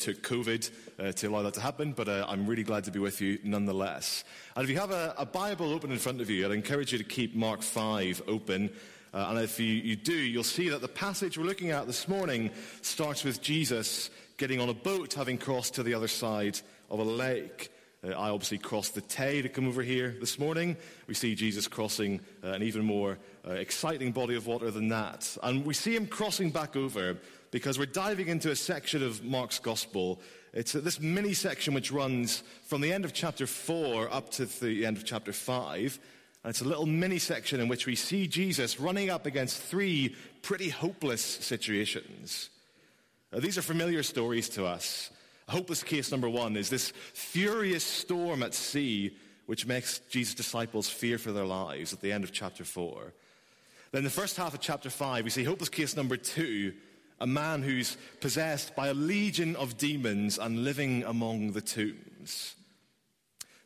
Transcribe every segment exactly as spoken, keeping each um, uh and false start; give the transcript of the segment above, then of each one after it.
took COVID uh, to allow that to happen, but uh, I'm really glad to be with you nonetheless. And if you have a, a Bible open in front of you, I'd encourage you to keep Mark five open. Uh, and if you, you do, you'll see that the passage we're looking at this morning starts with Jesus getting on a boat, having crossed to the other side of a lake. Uh, I obviously crossed the Tay to come over here this morning. We see Jesus crossing uh, an even more uh, exciting body of water than that. And we see him crossing back over because we're diving into a section of Mark's Gospel. It's uh, this mini section which runs from the end of chapter four up to the end of chapter five. And it's a little mini section in which we see Jesus running up against three pretty hopeless situations. Now, these are familiar stories to us. Hopeless case number one is this furious storm at sea, which makes Jesus' disciples fear for their lives at the end of chapter four. Then the first half of chapter five, we see hopeless case number two, a man who's possessed by a legion of demons and living among the tombs.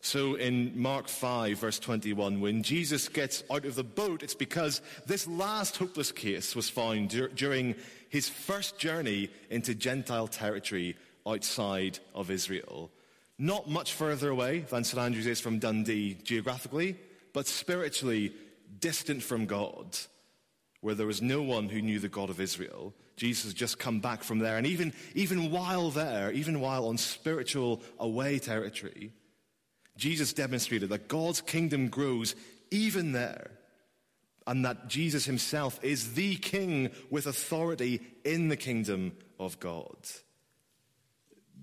So in Mark five, verse twenty-one, when Jesus gets out of the boat, it's because this last hopeless case was found dur- during his first journey into Gentile territory outside of Israel. Not much further away than Saint Andrews is from Dundee geographically, but spiritually distant from God, where there was no one who knew the God of Israel. Jesus has just come back from there, and even, even while there, even while on spiritual away territory, Jesus demonstrated that God's kingdom grows even there, and that Jesus himself is the king with authority in the kingdom of God.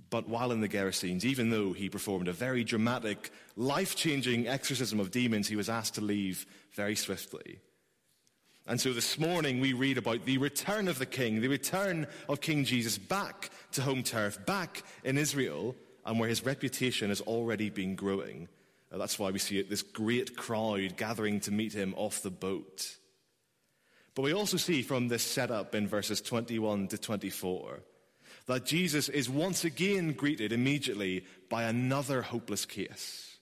But while in the Gerasenes, even though he performed a very dramatic, life-changing exorcism of demons, he was asked to leave very swiftly. And so this morning we read about the return of the king, the return of King Jesus back to home turf, back in Israel, and where his reputation has already been growing. Uh, that's why we see this great crowd gathering to meet him off the boat. But we also see from this setup in verses twenty-one to twenty-four that Jesus is once again greeted immediately by another hopeless case.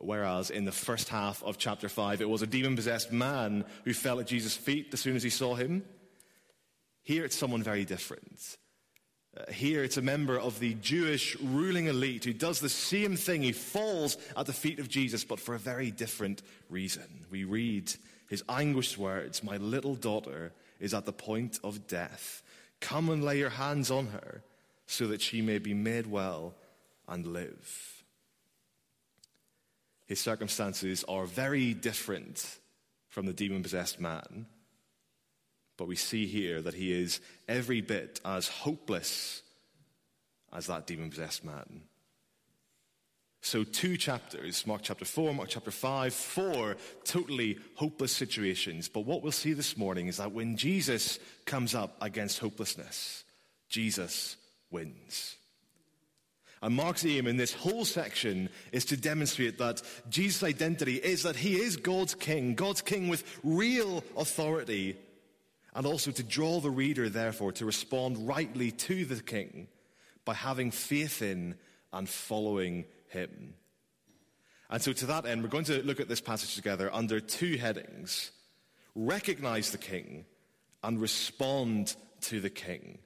Whereas in the first half of chapter five, it was a demon-possessed man who fell at Jesus' feet as soon as he saw him. Here it's someone very different. Uh, here it's a member of the Jewish ruling elite who does the same thing. He falls at the feet of Jesus, but for a very different reason. We read his anguished words, "My little daughter is at the point of death. Come and lay your hands on her so that she may be made well and live." His circumstances are very different from the demon-possessed man. But we see here that he is every bit as hopeless as that demon-possessed man. So two chapters, Mark chapter four, Mark chapter five, four totally hopeless situations. But what we'll see this morning is that when Jesus comes up against hopelessness, Jesus wins. And Mark's aim in this whole section is to demonstrate that Jesus' identity is that he is God's king, God's king with real authority, and also to draw the reader, therefore, to respond rightly to the king by having faith in and following him. And so to that end, we're going to look at this passage together under two headings: recognize the king and respond to the king.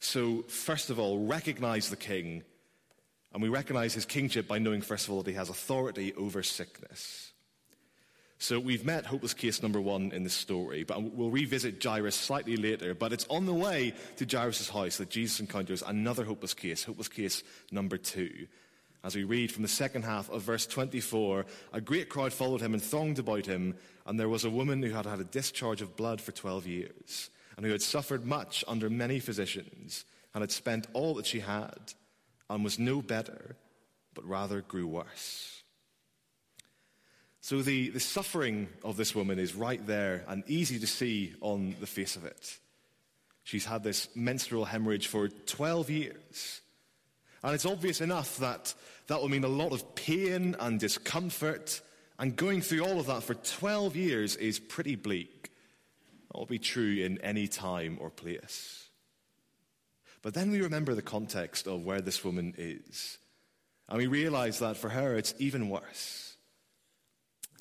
So first of all, recognize the king. And we recognize his kingship by knowing, first of all, that he has authority over sickness. So we've met hopeless case number one in this story, but we'll revisit Jairus slightly later. But it's on the way to Jairus' house that Jesus encounters another hopeless case, hopeless case number two. As we read from the second half of verse twenty-four, a great crowd followed him and thronged about him, and there was a woman who had had a discharge of blood for twelve years, and who had suffered much under many physicians, and had spent all that she had, and was no better, but rather grew worse. So the, the suffering of this woman is right there and easy to see on the face of it. She's had this menstrual hemorrhage for twelve years. And it's obvious enough that that will mean a lot of pain and discomfort. And going through all of that for twelve years is pretty bleak. That will be true in any time or place. But then we remember the context of where this woman is. And we realize that for her it's even worse.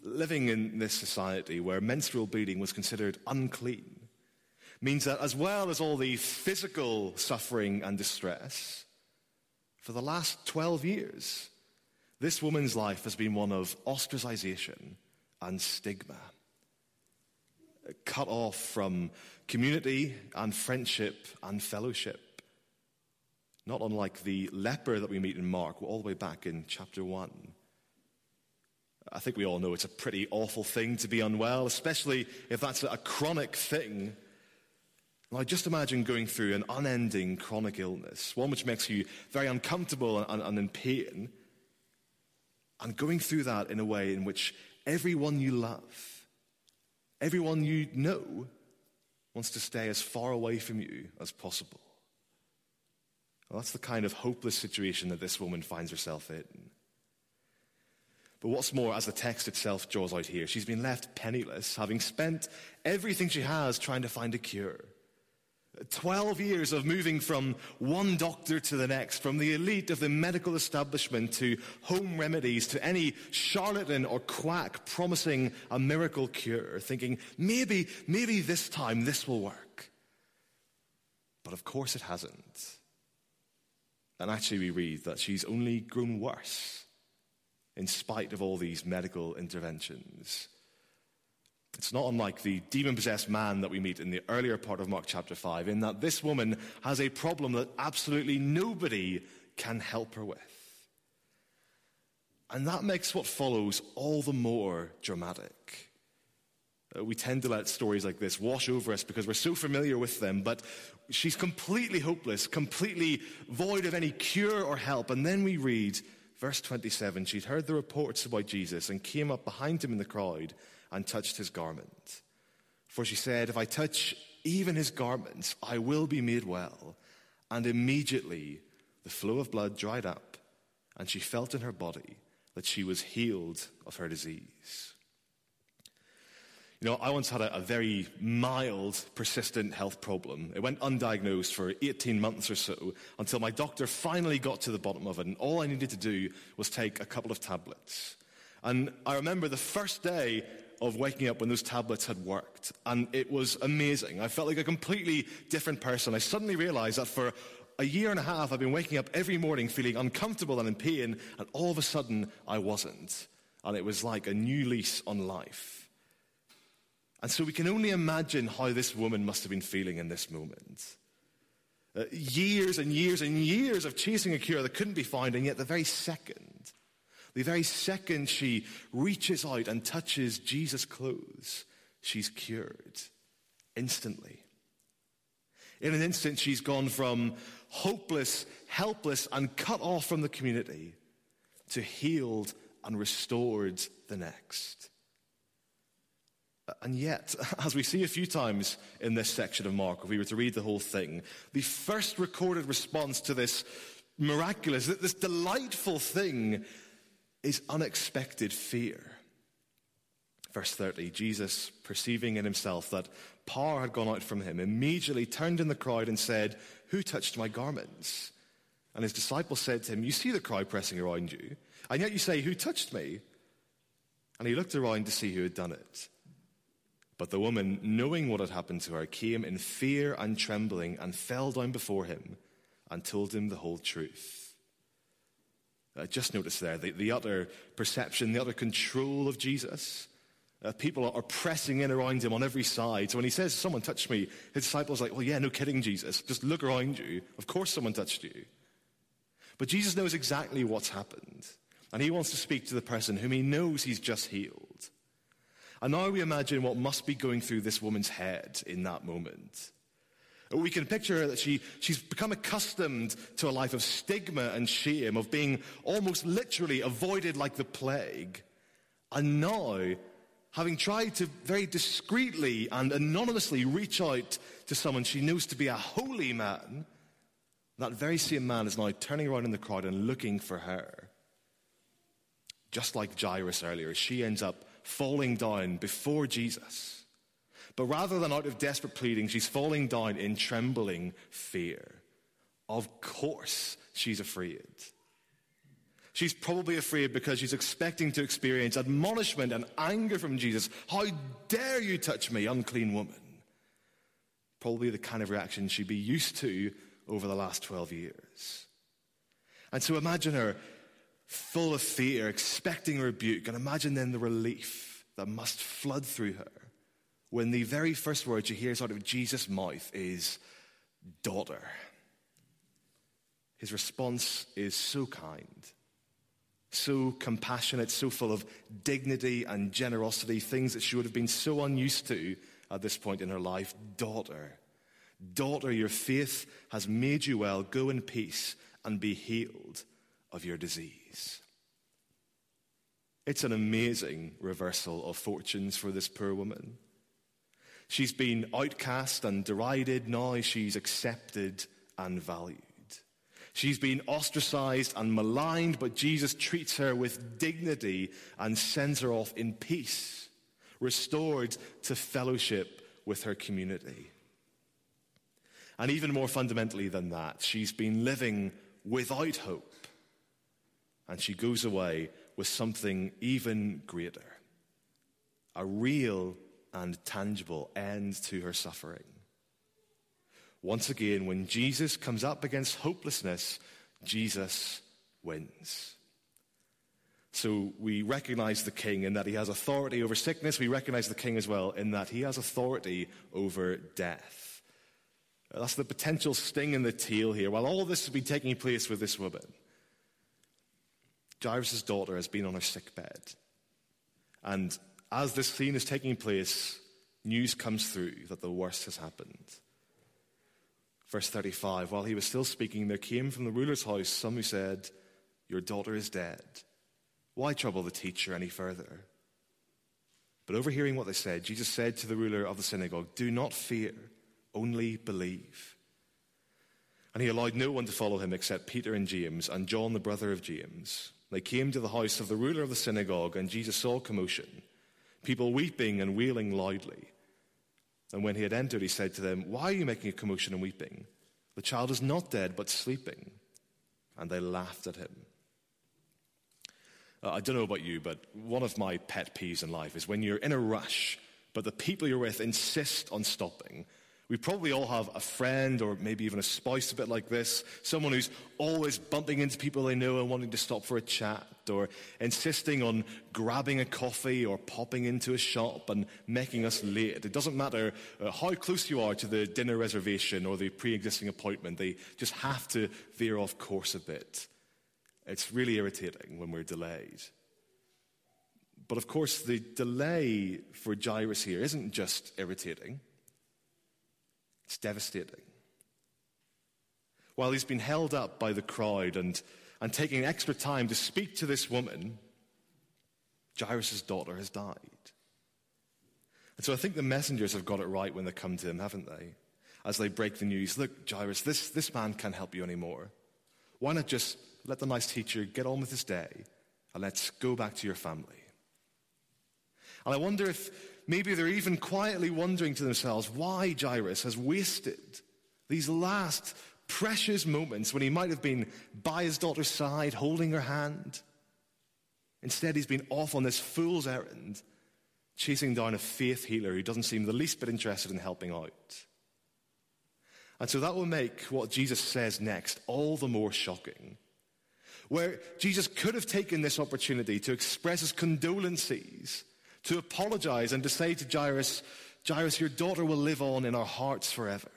Living in this society where menstrual bleeding was considered unclean, means that as well as all the physical suffering and distress, for the last twelve years, this woman's life has been one of ostracization and stigma. Cut off from community and friendship and fellowship. Not unlike the leper that we meet in Mark, all the way back in chapter one. I think we all know it's a pretty awful thing to be unwell, especially if that's a chronic thing. Now, just imagine going through an unending chronic illness, one which makes you very uncomfortable and, and, and in pain, and going through that in a way in which everyone you love, everyone you know, wants to stay as far away from you as possible. Well, that's the kind of hopeless situation that this woman finds herself in. But what's more, as the text itself draws out here, she's been left penniless, having spent everything she has trying to find a cure. Twelve years of moving from one doctor to the next, from the elite of the medical establishment to home remedies to any charlatan or quack promising a miracle cure, thinking maybe, maybe this time this will work. But of course it hasn't. And actually we read that she's only grown worse in spite of all these medical interventions. It's not unlike the demon-possessed man that we meet in the earlier part of Mark chapter five, in that this woman has a problem that absolutely nobody can help her with. And that makes what follows all the more dramatic. We tend to let stories like this wash over us because we're so familiar with them, but she's completely hopeless, completely void of any cure or help. And then we read, verse twenty-seven, she'd heard the reports about Jesus and came up behind him in the crowd and touched his garment. For she said, if I touch even his garments, I will be made well. And immediately the flow of blood dried up, and she felt in her body that she was healed of her disease. You know, I once had a, a very mild, persistent health problem. It went undiagnosed for eighteen months or so, until my doctor finally got to the bottom of it, and all I needed to do was take a couple of tablets. And I remember the first day of waking up when those tablets had worked, and it was amazing. I felt like a completely different person. I suddenly realized that for a year and a half I've been waking up every morning feeling uncomfortable and in pain, and all of a sudden I wasn't. And it was like a new lease on life. And so we can only imagine how this woman must have been feeling in this moment. Uh, years and years and years of chasing a cure that couldn't be found, and yet the very second The very second she reaches out and touches Jesus' clothes, she's cured instantly. In an instant, she's gone from hopeless, helpless, and cut off from the community to healed and restored the next. And yet, as we see a few times in this section of Mark, if we were to read the whole thing, the first recorded response to this miraculous, this delightful thing is unexpected fear. Verse thirty, Jesus, perceiving in himself that power had gone out from him, immediately turned in the crowd and said, who touched my garments? And his disciples said to him, you see the crowd pressing around you, and yet you say, who touched me? And he looked around to see who had done it. But the woman, knowing what had happened to her, came in fear and trembling and fell down before him and told him the whole truth. Uh, just notice there, the, the utter perception, the utter control of Jesus. Uh, people are pressing in around him on every side. So when he says, someone touched me, his disciples are like, well, yeah, no kidding, Jesus. Just look around you. Of course someone touched you. But Jesus knows exactly what's happened. And he wants to speak to the person whom he knows he's just healed. And now we imagine what must be going through this woman's head in that moment. We can picture her that she, she's become accustomed to a life of stigma and shame, of being almost literally avoided like the plague. And now, having tried to very discreetly and anonymously reach out to someone she knows to be a holy man, that very same man is now turning around in the crowd and looking for her. Just like Jairus earlier, she ends up falling down before Jesus. But rather than out of desperate pleading, she's falling down in trembling fear. Of course she's afraid. She's probably afraid because she's expecting to experience admonishment and anger from Jesus. How dare you touch me, unclean woman? probably the kind of reaction she'd be used to over the last twelve years. And so imagine her full of fear, expecting rebuke, and imagine then the relief that must flood through her when the very first words you hear out of Jesus' mouth is, "Daughter." His response is so kind, so compassionate, so full of dignity and generosity, things that she would have been so unused to at this point in her life. "Daughter, daughter, your faith has made you well. Go in peace and be healed of your disease." It's an amazing reversal of fortunes for this poor woman. She's been outcast and derided. Now she's accepted and valued. She's been ostracized and maligned, but Jesus treats her with dignity and sends her off in peace, restored to fellowship with her community. And even more fundamentally than that, she's been living without hope, and she goes away with something even greater, a real and tangible end to her suffering. Once again, when Jesus comes up against hopelessness, Jesus wins. So we recognize the king in that he has authority over sickness. We recognize the king as well in that he has authority over death. That's the potential sting in the tail here. While all this has been taking place with this woman, Jairus' daughter has been on her sickbed. And as this scene is taking place, news comes through that the worst has happened. Verse thirty-five, while he was still speaking, there came from the ruler's house some who said, "Your daughter is dead. Why trouble the teacher any further?" But overhearing what they said, Jesus said to the ruler of the synagogue, "Do not fear, only believe." And he allowed no one to follow him except Peter and James and John, the brother of James. They came to the house of the ruler of the synagogue, and Jesus saw commotion, people weeping and wailing loudly. And when he had entered, he said to them, "Why are you making a commotion and weeping? The child is not dead, but sleeping." And they laughed at him. Uh, I don't know about you, but one of my pet peeves in life is when you're in a rush, but the people you're with insist on stopping. We probably all have a friend or maybe even a spouse a bit like this, someone who's always bumping into people they know and wanting to stop for a chat, or insisting on grabbing a coffee or popping into a shop and making us late. It doesn't matter how close you are to the dinner reservation or the pre-existing appointment. They just have to veer off course a bit. It's really irritating when we're delayed. But of course, the delay for Jairus here isn't just irritating. It's devastating. While he's been held up by the crowd and, and taking extra time to speak to this woman, Jairus' daughter has died. And so I think the messengers have got it right when they come to him, haven't they? As they break the news, "Look, Jairus, this, this man can't help you anymore. Why not just let the nice teacher get on with his day and let's go back to your family?" And I wonder if maybe they're even quietly wondering to themselves why Jairus has wasted these last precious moments when he might have been by his daughter's side, holding her hand. Instead, he's been off on this fool's errand, chasing down a faith healer who doesn't seem the least bit interested in helping out. And so that will make what Jesus says next all the more shocking, where Jesus could have taken this opportunity to express his condolences, to apologize and to say to Jairus, "Jairus, your daughter will live on in our hearts forever."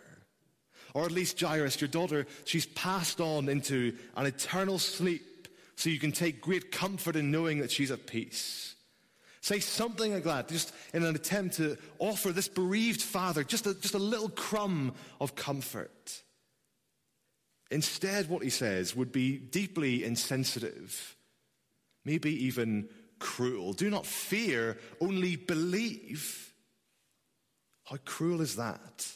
Or at least, "Jairus, your daughter, she's passed on into an eternal sleep, so you can take great comfort in knowing that she's at peace." Say something like that, just in an attempt to offer this bereaved father just a, just a little crumb of comfort. Instead, what he says would be deeply insensitive, maybe even cruel. "Do not fear, only believe." How cruel is that?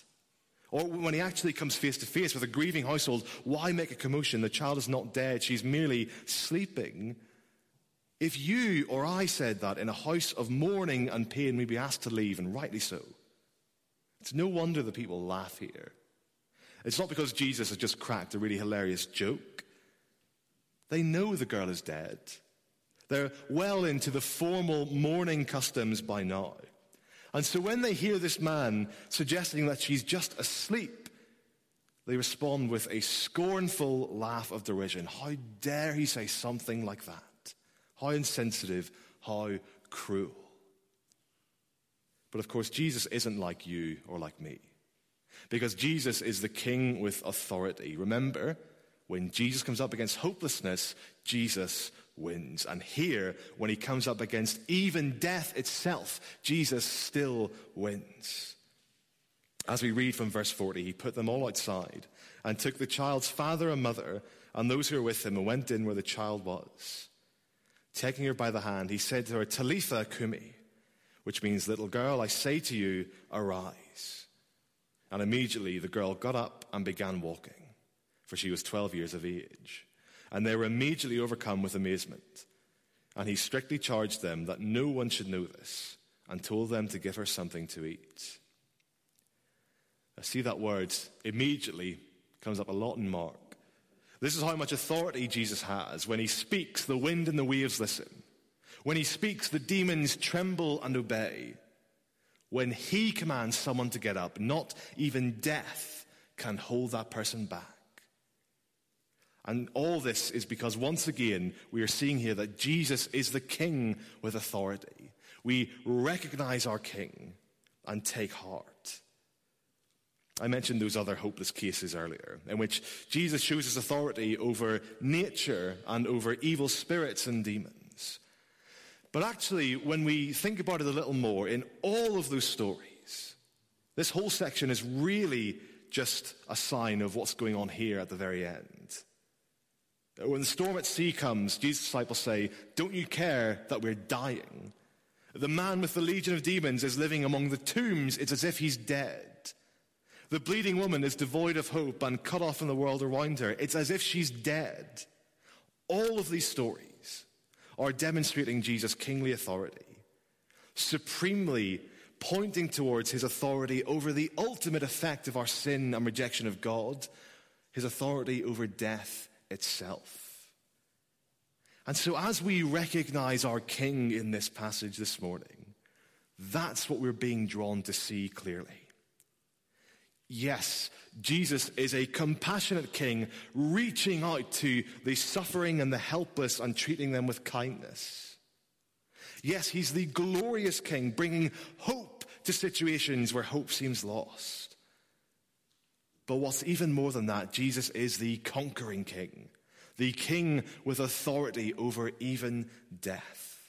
Or when he actually comes face to face with a grieving household, "Why make a commotion? The child is not dead, she's merely sleeping." If you or I said that in a house of mourning and pain, we'd be asked to leave, and rightly so. It's no wonder the people laugh here. It's not because Jesus has just cracked a really hilarious joke. They know the girl is dead. They're well into the formal mourning customs by now. And so when they hear this man suggesting that she's just asleep, they respond with a scornful laugh of derision. How dare he say something like that? How insensitive, how cruel. But of course, Jesus isn't like you or like me, because Jesus is the king with authority. Remember, when Jesus comes up against hopelessness, Jesus wins. And here, when he comes up against even death itself, Jesus still wins. As we read from verse forty, he put them all outside and took the child's father and mother and those who were with him and went in where the child was. Taking her by the hand, he said to her, Talitha Kumi, which means, little girl, I say to you, arise. And immediately the girl got up and began walking, for she was twelve years of age. And they were immediately overcome with amazement. And he strictly charged them that no one should know this, and told them to give her something to eat. I see that word immediately comes up a lot in Mark. This is how much authority Jesus has. When he speaks, the wind and the waves listen. When he speaks, the demons tremble and obey. When he commands someone to get up, not even death can hold that person back. And all this is because, once again, we are seeing here that Jesus is the king with authority. We recognize our king and take heart. I mentioned those other hopeless cases earlier, in which Jesus shows his authority over nature and over evil spirits and demons. But actually, when we think about it a little more, in all of those stories, this whole section is really just a sign of what's going on here at the very end. When the storm at sea comes, Jesus' disciples say, don't you care that we're dying? The man with the legion of demons is living among the tombs. It's as if he's dead. The bleeding woman is devoid of hope and cut off from the world around her. It's as if she's dead. All of these stories are demonstrating Jesus' kingly authority, supremely pointing towards his authority over the ultimate effect of our sin and rejection of God, his authority over death itself. And so as we recognize our King in this passage this morning, that's what we're being drawn to see clearly. Yes, Jesus is a compassionate King, reaching out to the suffering and the helpless and treating them with kindness. Yes, he's the glorious King, bringing hope to situations where hope seems lost. But what's even more than that, Jesus is the conquering king, the king with authority over even death.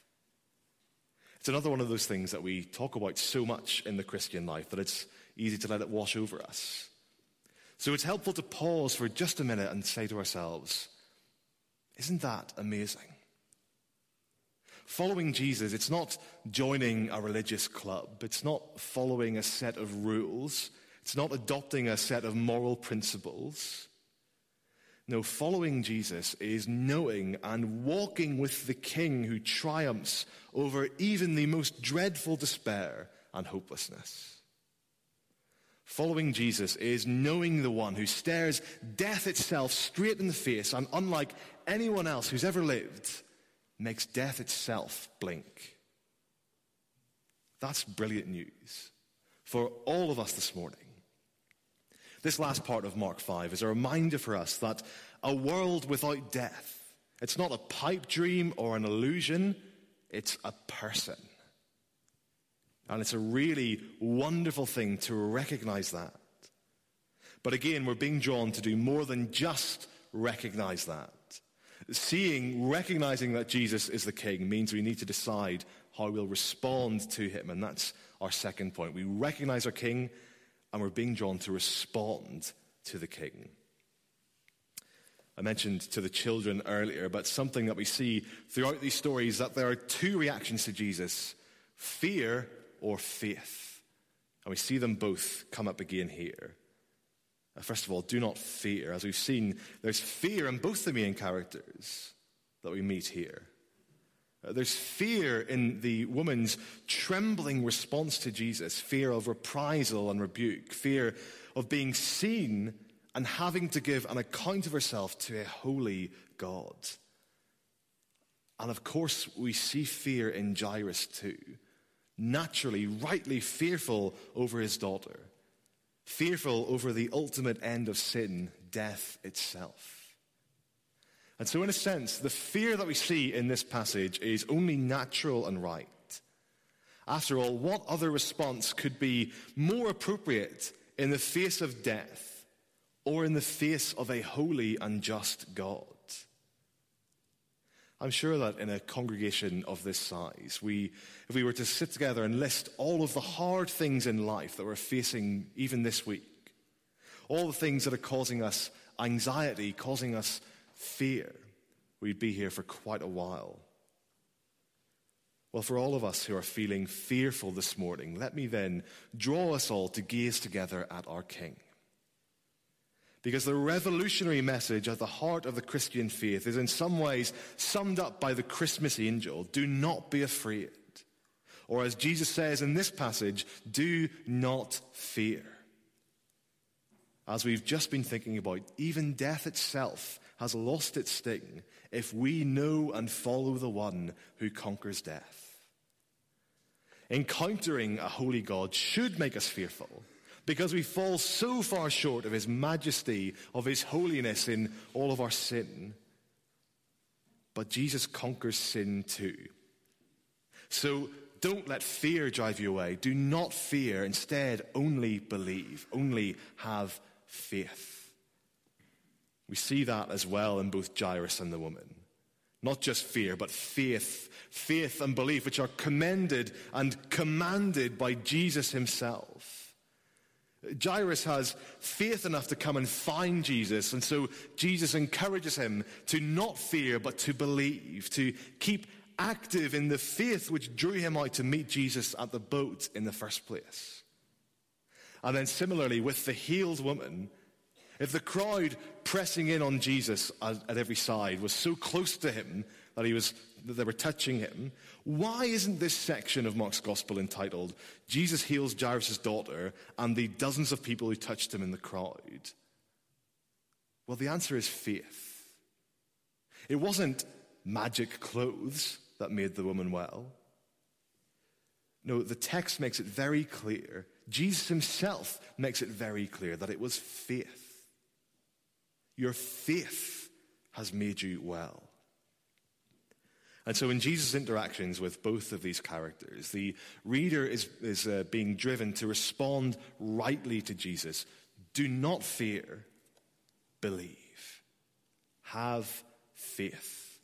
It's another one of those things that we talk about so much in the Christian life that it's easy to let it wash over us. So it's helpful to pause for just a minute and say to ourselves, isn't that amazing? Following Jesus, it's not joining a religious club. It's not following a set of rules. It's not adopting a set of moral principles. No, following Jesus is knowing and walking with the King who triumphs over even the most dreadful despair and hopelessness. Following Jesus is knowing the one who stares death itself straight in the face and, unlike anyone else who's ever lived, makes death itself blink. That's brilliant news for all of us this morning. This last part of Mark five is a reminder for us that a world without death, it's not a pipe dream or an illusion, it's a person. And it's a really wonderful thing to recognize that. But again, we're being drawn to do more than just recognize that. Seeing, recognizing that Jesus is the King means we need to decide how we'll respond to him. And that's our second point. We recognize our King, and we're being drawn to respond to the King. I mentioned to the children earlier, but something that we see throughout these stories, that there are two reactions to Jesus, fear or faith. And we see them both come up again here. First of all, do not fear. As we've seen, there's fear in both the main characters that we meet here. There's fear in the woman's trembling response to Jesus, fear of reprisal and rebuke, fear of being seen and having to give an account of herself to a holy God. And of course, we see fear in Jairus too, naturally, rightly fearful over his daughter, fearful over the ultimate end of sin, death itself. And so in a sense, the fear that we see in this passage is only natural and right. After all, what other response could be more appropriate in the face of death or in the face of a holy and just God? I'm sure that in a congregation of this size, we, if we were to sit together and list all of the hard things in life that we're facing even this week, all the things that are causing us anxiety, causing us fear, we'd be here for quite a while. Well, for all of us who are feeling fearful this morning, let me then draw us all to gaze together at our King. Because the revolutionary message at the heart of the Christian faith is in some ways summed up by the Christmas angel, do not be afraid. Or as Jesus says in this passage, do not fear. As we've just been thinking about, even death itself has lost its sting if we know and follow the one who conquers death. Encountering a holy God should make us fearful because we fall so far short of his majesty, of his holiness in all of our sin. But Jesus conquers sin too. So don't let fear drive you away. Do not fear. Instead, only believe. Only have faith. We see that as well in both Jairus and the woman. Not just fear, but faith. Faith and belief, which are commended and commanded by Jesus himself. Jairus has faith enough to come and find Jesus, and so Jesus encourages him to not fear, but to believe, to keep active in the faith which drew him out to meet Jesus at the boat in the first place. And then similarly, with the healed woman, if the crowd pressing in on Jesus at, at every side was so close to him that he was that they were touching him, why isn't this section of Mark's Gospel entitled, Jesus Heals Jairus' Daughter and the Dozens of People Who Touched Him in the Crowd? Well, the answer is faith. It wasn't magic clothes that made the woman well. No, the text makes it very clear. Jesus himself makes it very clear that it was faith. Your faith has made you well. And so in Jesus' interactions with both of these characters, the reader is, is uh, being driven to respond rightly to Jesus. Do not fear, believe. Have faith.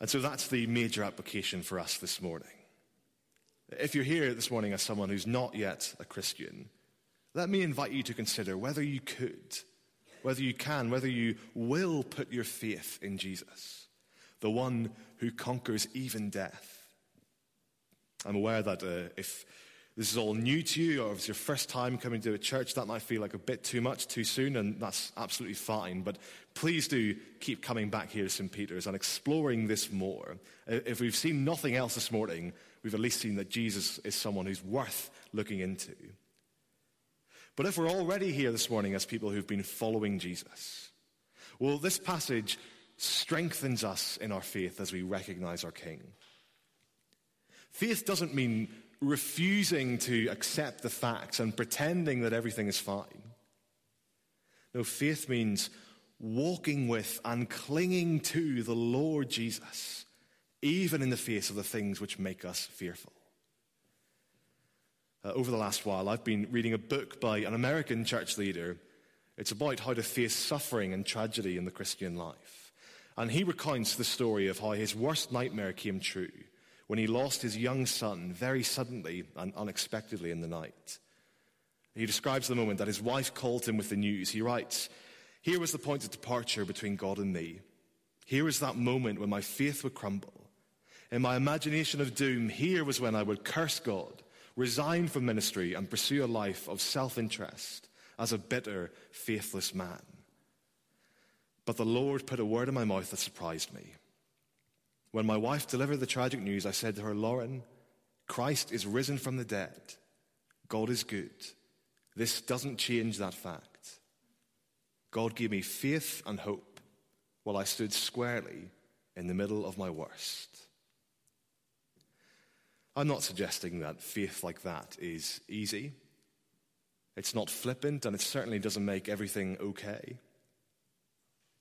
And so that's the major application for us this morning. If you're here this morning as someone who's not yet a Christian, let me invite you to consider whether you could, whether you can, whether you will put your faith in Jesus, the one who conquers even death. I'm aware that uh, if this is all new to you or if it's your first time coming to a church, that might feel like a bit too much too soon, and that's absolutely fine. But please do keep coming back here to Saint Peter's and exploring this more. If we've seen nothing else this morning, we've at least seen that Jesus is someone who's worth looking into. But if we're already here this morning as people who've been following Jesus, well, this passage strengthens us in our faith as we recognize our King. Faith doesn't mean refusing to accept the facts and pretending that everything is fine. No, faith means walking with and clinging to the Lord Jesus, even in the face of the things which make us fearful. Uh, over the last while, I've been reading a book by an American church leader. It's about how to face suffering and tragedy in the Christian life. And he recounts the story of how his worst nightmare came true when he lost his young son very suddenly and unexpectedly in the night. He describes the moment that his wife called him with the news. He writes, "Here was the point of departure between God and me. Here was that moment when my faith would crumble. In my imagination of doom, here was when I would curse God, resign from ministry, and pursue a life of self-interest as a bitter, faithless man. But the Lord put a word in my mouth that surprised me. When my wife delivered the tragic news, I said to her, 'Lauren, Christ is risen from the dead. God is good. This doesn't change that fact.' God gave me faith and hope while I stood squarely in the middle of my worst." I'm not suggesting that faith like that is easy. It's not flippant, and it certainly doesn't make everything okay.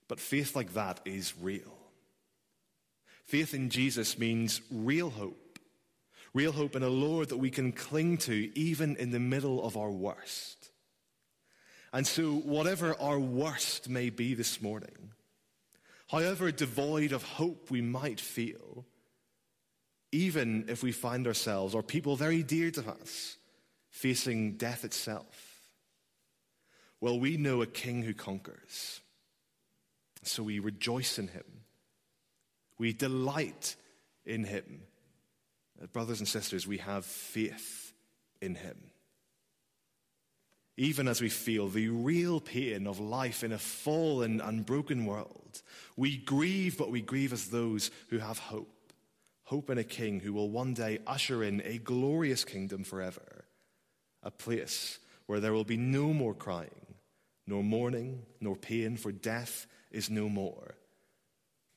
But faith like that is real. Faith in Jesus means real hope. Real hope in a Lord that we can cling to even in the middle of our worst. And so whatever our worst may be this morning, however devoid of hope we might feel, even if we find ourselves or people very dear to us facing death itself, well, we know a King who conquers. So we rejoice in him. We delight in him. Brothers and sisters, we have faith in him. Even as we feel the real pain of life in a fallen and broken world, we grieve, but we grieve as those who have hope. Hope in a King who will one day usher in a glorious kingdom forever, a place where there will be no more crying, nor mourning, nor pain, for death is no more,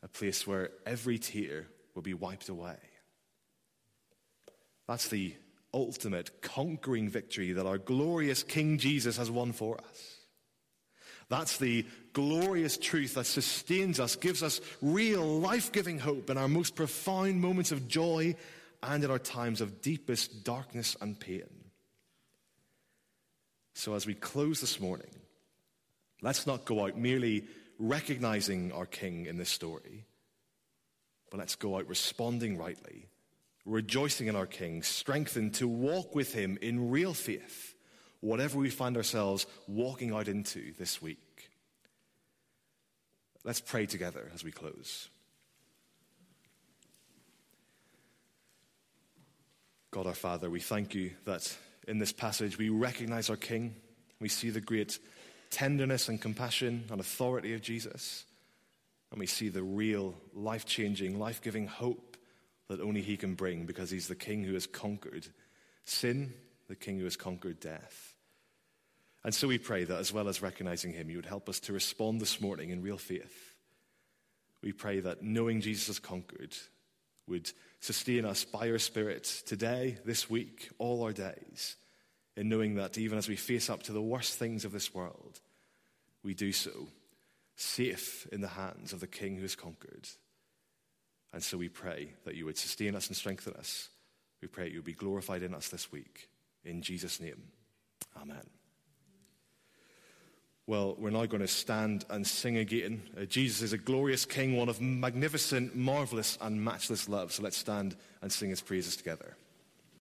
a place where every tear will be wiped away. That's the ultimate conquering victory that our glorious King Jesus has won for us. That's the glorious truth that sustains us, gives us real life-giving hope in our most profound moments of joy and in our times of deepest darkness and pain. So as we close this morning, let's not go out merely recognizing our King in this story, but let's go out responding rightly, rejoicing in our King, strengthened to walk with him in real faith, whatever we find ourselves walking out into this week. Let's pray together as we close. God our Father, we thank you that in this passage we recognize our King. We see the great tenderness and compassion and authority of Jesus, and we see the real life-changing, life-giving hope that only he can bring, because he's the King who has conquered sin, the King who has conquered death. And so we pray that as well as recognizing him, you would help us to respond this morning in real faith. We pray that knowing Jesus has conquered would sustain us by your Spirit today, this week, all our days, in knowing that even as we face up to the worst things of this world, we do so safe in the hands of the King who has conquered. And so we pray that you would sustain us and strengthen us. We pray that you would be glorified in us this week. In Jesus' name, amen. Well, we're now going to stand and sing again. Uh, Jesus is a glorious King, one of magnificent, marvelous, and matchless love. So let's stand and sing his praises together.